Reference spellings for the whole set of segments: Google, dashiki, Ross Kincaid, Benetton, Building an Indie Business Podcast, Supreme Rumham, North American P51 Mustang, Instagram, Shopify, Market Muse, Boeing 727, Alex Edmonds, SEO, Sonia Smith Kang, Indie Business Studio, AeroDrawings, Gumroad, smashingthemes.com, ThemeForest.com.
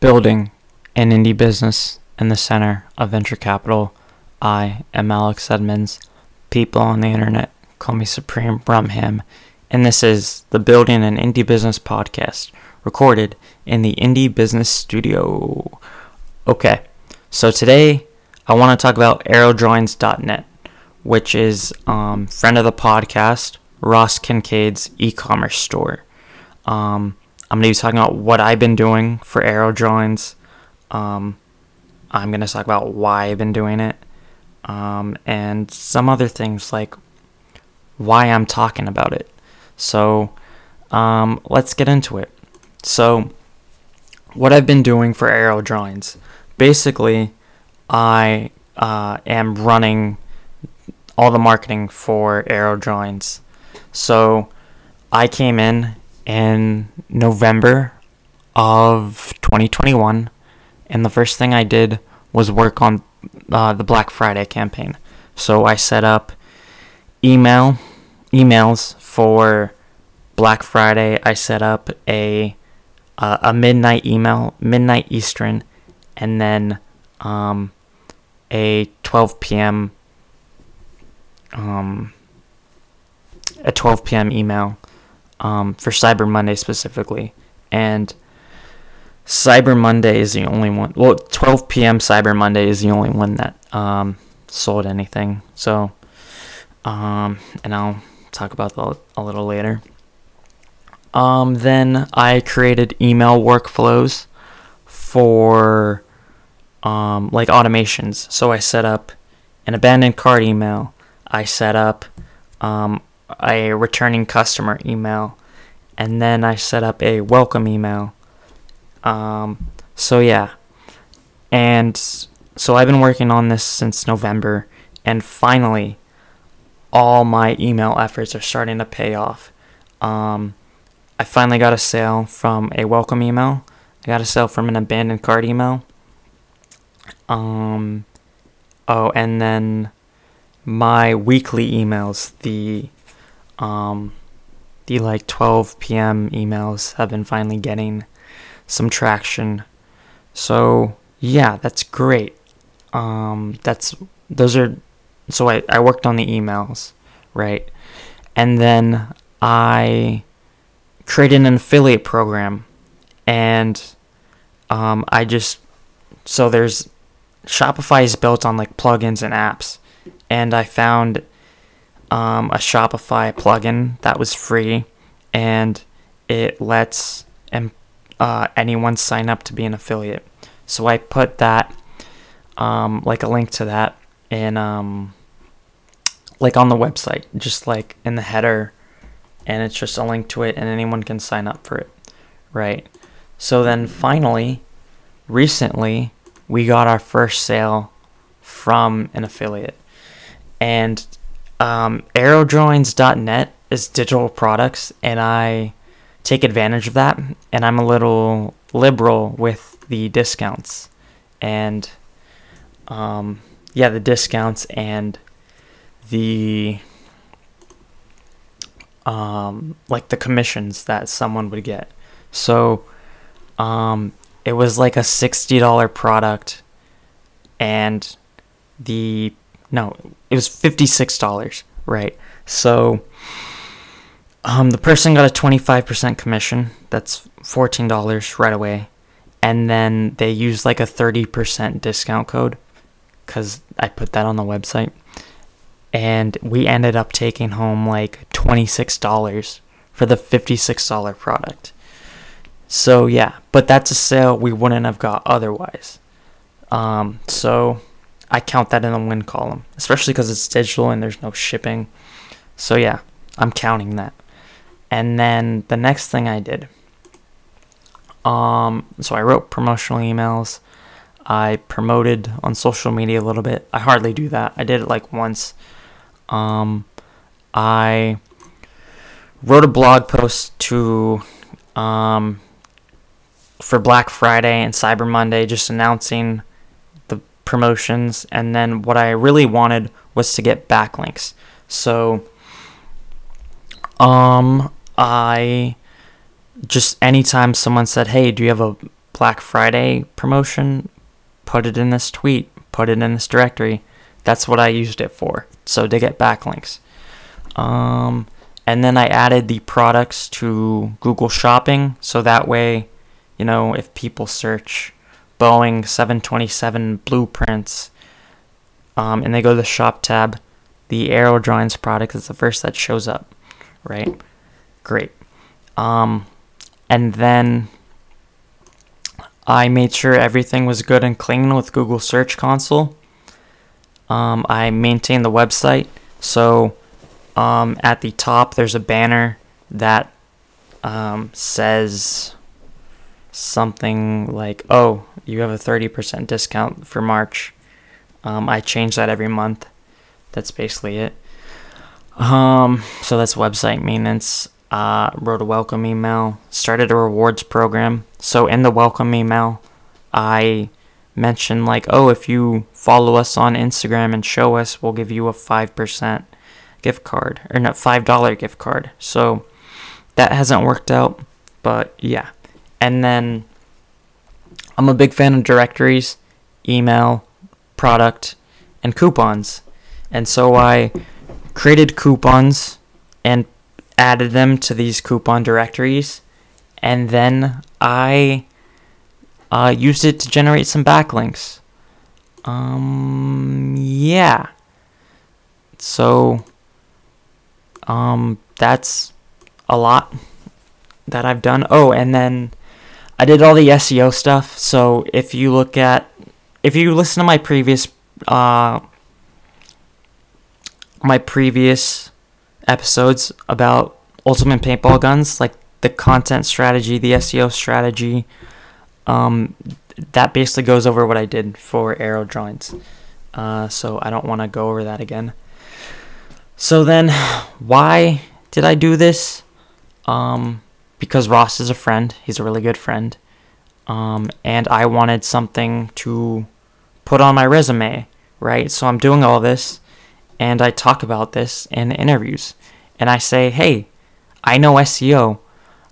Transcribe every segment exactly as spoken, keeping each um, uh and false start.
Building an Indie Business in the Center of Venture Capital. I am Alex Edmonds. People on the internet call me Supreme Rumham, and this is the Building an Indie Business Podcast, recorded in the Indie Business Studio. Okay, so today I want to talk about aerodrawings dot net, which is um, friend of the podcast, Ross Kincaid's e-commerce store. Um... I'm going to be talking about what I've been doing for AeroDrawings. Um, I'm going to talk about why I've been doing it. Um, and some other things like why I'm talking about it. So um, let's get into it. So what I've been doing for AeroDrawings. Basically, I uh, am running all the marketing for AeroDrawings. So I came in in November of twenty twenty-one, and the first thing I did was work on uh, the Black Friday campaign. So I set up email emails for Black Friday. I set up a uh, a midnight email, midnight Eastern, and then um, a twelve p.m. um a twelve p.m. email. Um, for Cyber Monday specifically, and Cyber Monday is the only one. Well, twelve p.m. Cyber Monday is the only one that um, sold anything. So, um, and I'll talk about that a little later. Um, then I created email workflows for um, like automations. So I set up an abandoned cart email. I set up um, a returning customer email, and then I set up a welcome email. Um, so yeah, and so I've been working on this since November, and finally, all my email efforts are starting to pay off. Um, I finally got a sale from a welcome email. I got a sale from an abandoned cart email. Um, oh, and then my weekly emails, the Um, the like twelve p.m. emails have been finally getting some traction. So yeah, that's great. Um, that's those are so I, I worked on the emails, right? And then I created an affiliate program, and um, I just so there's Shopify is built on like plugins and apps, and I found Um, a Shopify plugin that was free, and it lets um, uh, anyone sign up to be an affiliate. So I put that, um, like a link to that, in um, like on the website, just like in the header, and it's just a link to it, and anyone can sign up for it, right? So then finally, recently, we got our first sale from an affiliate, and Um, aerodrawings dot net is digital products, and I take advantage of that, and I'm a little liberal with the discounts and um, yeah the discounts and the um, like the commissions that someone would get. So um, it was like a sixty dollars product, and the No, it was fifty-six dollars, right? So um, the person got a twenty-five percent commission. That's fourteen dollars right away. And then they used like a thirty percent discount code because I put that on the website. And we ended up taking home like twenty-six dollars for the fifty-six dollars product. So yeah, but that's a sale we wouldn't have got otherwise. Um, so... I count that in the win column, especially because it's digital and there's no shipping. So yeah, I'm counting that. And then the next thing I did, um, so I wrote promotional emails. I promoted on social media a little bit. I hardly do that. I did it like once. Um, I wrote a blog post to um, for Black Friday and Cyber Monday, just announcing promotions, and then what I really wanted was to get backlinks. So um I just anytime someone said, hey, do you have a Black Friday promotion, put it in this tweet, put it in this directory. That's what I used it for, so to get backlinks. Um, and then I added the products to Google Shopping, so that way, you know, if people search Boeing seven twenty-seven blueprints, um, and they go to the shop tab, the AeroDrawings product is the first that shows up, right? Great. Um, and then I made sure everything was good and clean with Google Search Console. Um, I maintained the website, so um, at the top there's a banner that um, says something like, oh, you have a thirty percent discount for March. Um, I change that every month. That's basically it. Um, so that's website maintenance. Uh, wrote a welcome email, started a rewards program. So in the welcome email, I mentioned like, oh, if you follow us on Instagram and show us, we'll give you a five percent gift card, or not, five dollars gift card. So that hasn't worked out, but yeah. And then I'm a big fan of directories, email, product, and coupons. And so I created coupons and added them to these coupon directories. And then I uh, used it to generate some backlinks. Um, yeah. So um, that's a lot that I've done. Oh, and then I did all the S E O stuff. So if you look at, if you listen to my previous, uh, my previous episodes about ultimate paintball guns, like the content strategy, the S E O strategy, um, that basically goes over what I did for AeroDrawings. Uh, so I don't want to go over that again. So then why did I do this? Um, because Ross is a friend. He's a really good friend. Um, and I wanted something to put on my resume, right? So I'm doing all this, and I talk about this in interviews. And I say, hey, I know S E O.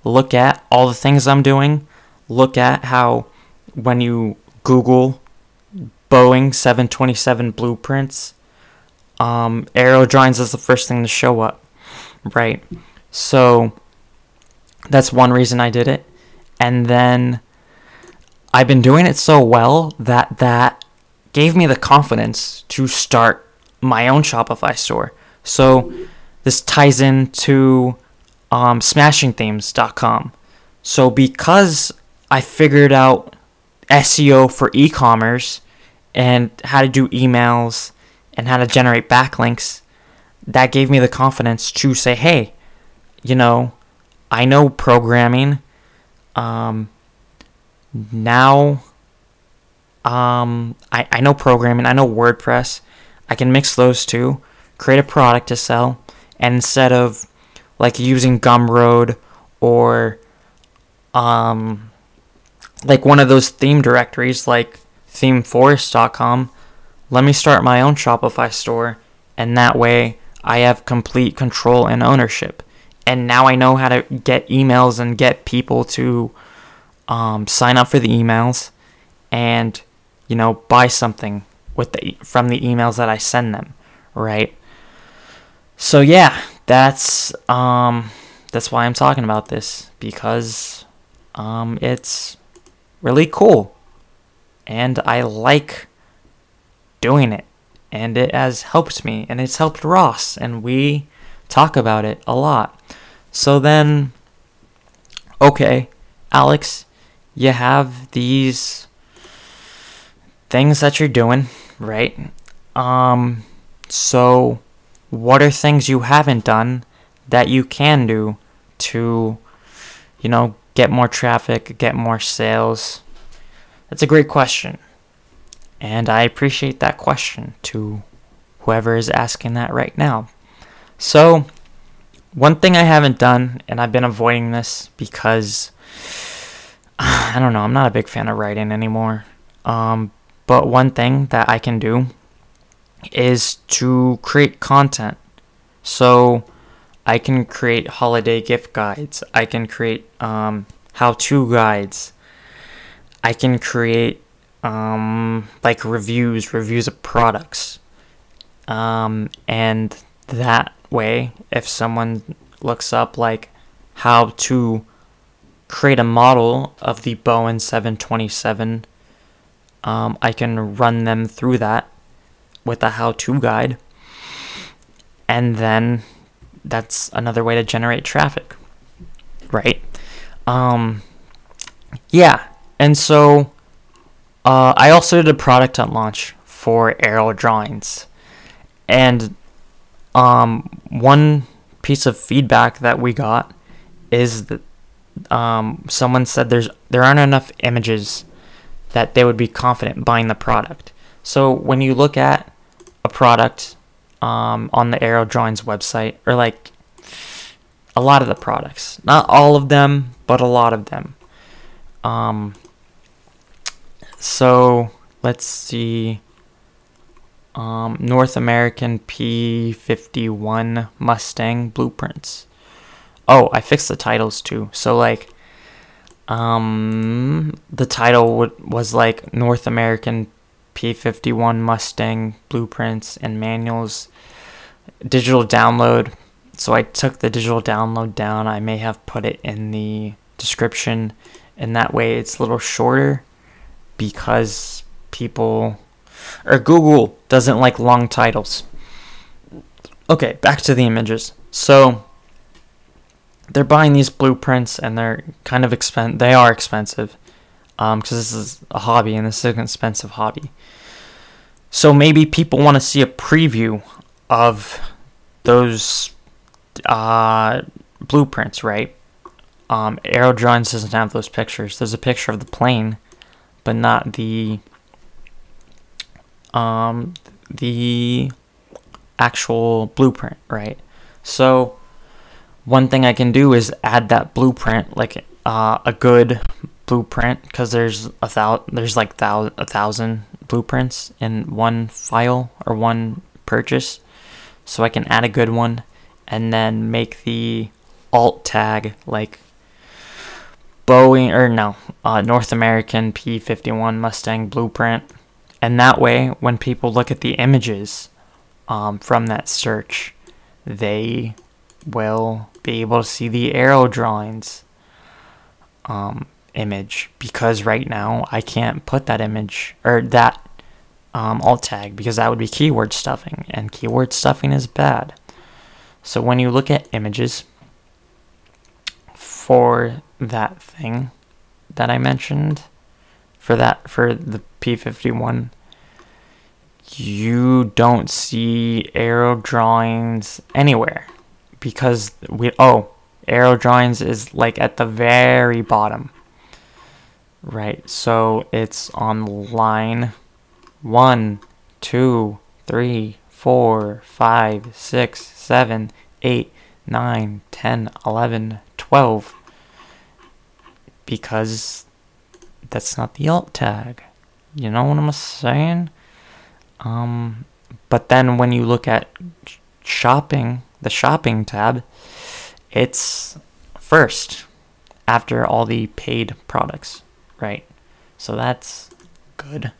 Look at all the things I'm doing. Look at how when you Google Boeing seven twenty-seven blueprints, um, AeroDrawings is the first thing to show up, right? So that's one reason I did it. And then I've been doing it so well that that gave me the confidence to start my own Shopify store. So this ties into um, smashing themes dot com. So because I figured out S E O for e-commerce and how to do emails and how to generate backlinks, that gave me the confidence to say, hey, you know, I know programming. Um, now, um, I, I know programming. I know WordPress. I can mix those two, create a product to sell, and instead of like using Gumroad or um, like one of those theme directories like Theme Forest dot com, let me start my own Shopify store, and that way I have complete control and ownership. And now I know how to get emails and get people to um, sign up for the emails and, you know, buy something with the from the emails that I send them, right? So yeah, that's um, that's why I'm talking about this, because um, it's really cool, and I like doing it, and it has helped me, and it's helped Ross, and we talk about it a lot. So then, okay, Alex, you have these things that you're doing, right? Um, so what are things you haven't done that you can do to, you know, get more traffic, get more sales? That's a great question, and I appreciate that question to whoever is asking that right now. So one thing I haven't done, and I've been avoiding this because, I don't know, I'm not a big fan of writing anymore. Um, but one thing that I can do is to create content. So I can create holiday gift guides. I can create um, how-to guides. I can create um, like reviews, reviews of products. Um, and that way, if someone looks up like how to create a model of the Boeing seven twenty-seven, um, I can run them through that with a how-to guide. And then that's another way to generate traffic, right? Um, yeah. And so uh, I also did a product hunt launch for AeroDrawings. And um, one piece of feedback that we got is that um, someone said there's there aren't enough images that they would be confident buying the product. So when you look at a product um, on the AeroDrawings website, or like a lot of the products, not all of them, but a lot of them. Um, so let's see, um, North American P fifty-one Mustang blueprints. Oh, I fixed the titles too. So like, um, the title would, was like North American P fifty-one Mustang blueprints and manuals, digital download. So I took the digital download down. I may have put it in the description, and that way it's a little shorter because people or Google doesn't like long titles. Okay, back to the images. So they're buying these blueprints, and they're kind of expen- they are expensive um, because this is a hobby, and this is an expensive hobby. So maybe people want to see a preview of those uh, blueprints, right? Um, AeroDrawings doesn't have those pictures. There's a picture of the plane, but not the um, the actual blueprint, right? So one thing I can do is add that blueprint, like uh, a good blueprint, because there's a thou- there's like thou- a thousand blueprints in one file or one purchase. So I can add a good one, and then make the alt tag like Boeing or no uh, North American P fifty-one Mustang blueprint, and that way when people look at the images um, from that search, they will be able to see the AeroDrawings um, image, because right now I can't put that image or that um, alt tag because that would be keyword stuffing, and keyword stuffing is bad. So when you look at images for that thing that I mentioned, for that for the P fifty-one, you don't see AeroDrawings anywhere because we oh AeroDrawings is like at the very bottom, right? So it's on line one, two, three, four, five, six, seven, eight, nine, ten, eleven, twelve. Because that's not the alt tag. You know what I'm saying? Um, but then when you look at shopping, the shopping tab, it's first after all the paid products, right? So that's good.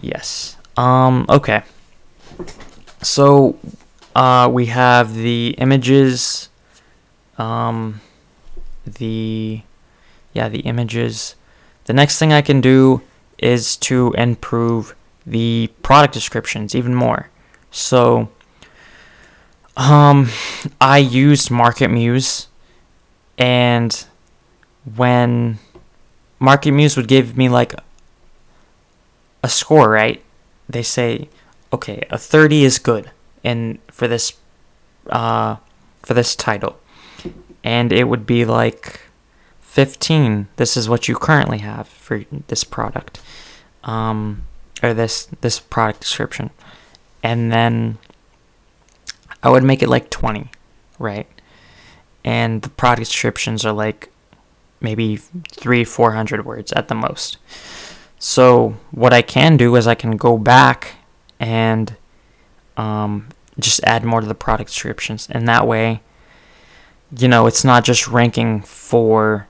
Yes. Um, okay. So uh, we have the images, um, the... Yeah, the images. The next thing I can do is to improve the product descriptions even more. So, um, I used Market Muse, and when Market Muse would give me like a score, right? They say, okay, a thirty is good, and for this, uh, for this title, and it would be like fifteen, this is what you currently have for this product, um, or this this product description. And then I would make it like twenty, right? And the product descriptions are like maybe three, four hundred words at the most. So what I can do is I can go back and um, just add more to the product descriptions. And that way, you know, it's not just ranking for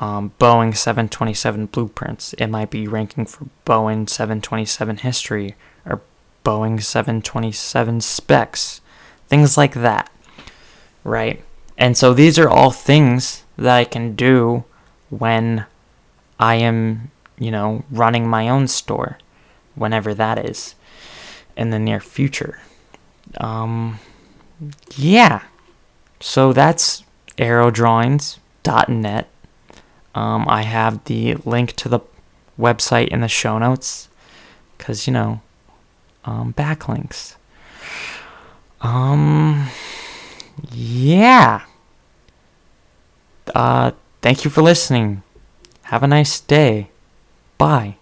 um, Boeing seven twenty-seven blueprints. It might be ranking for Boeing seven twenty-seven history or Boeing seven twenty-seven specs, things like that, right? And so these are all things that I can do when I am, you know, running my own store, whenever that is in the near future. Um, yeah. So that's aerodrawings dot net. Um, I have the link to the website in the show notes because, you know, um, backlinks. Um, yeah. Uh, thank you for listening. Have a nice day. Bye.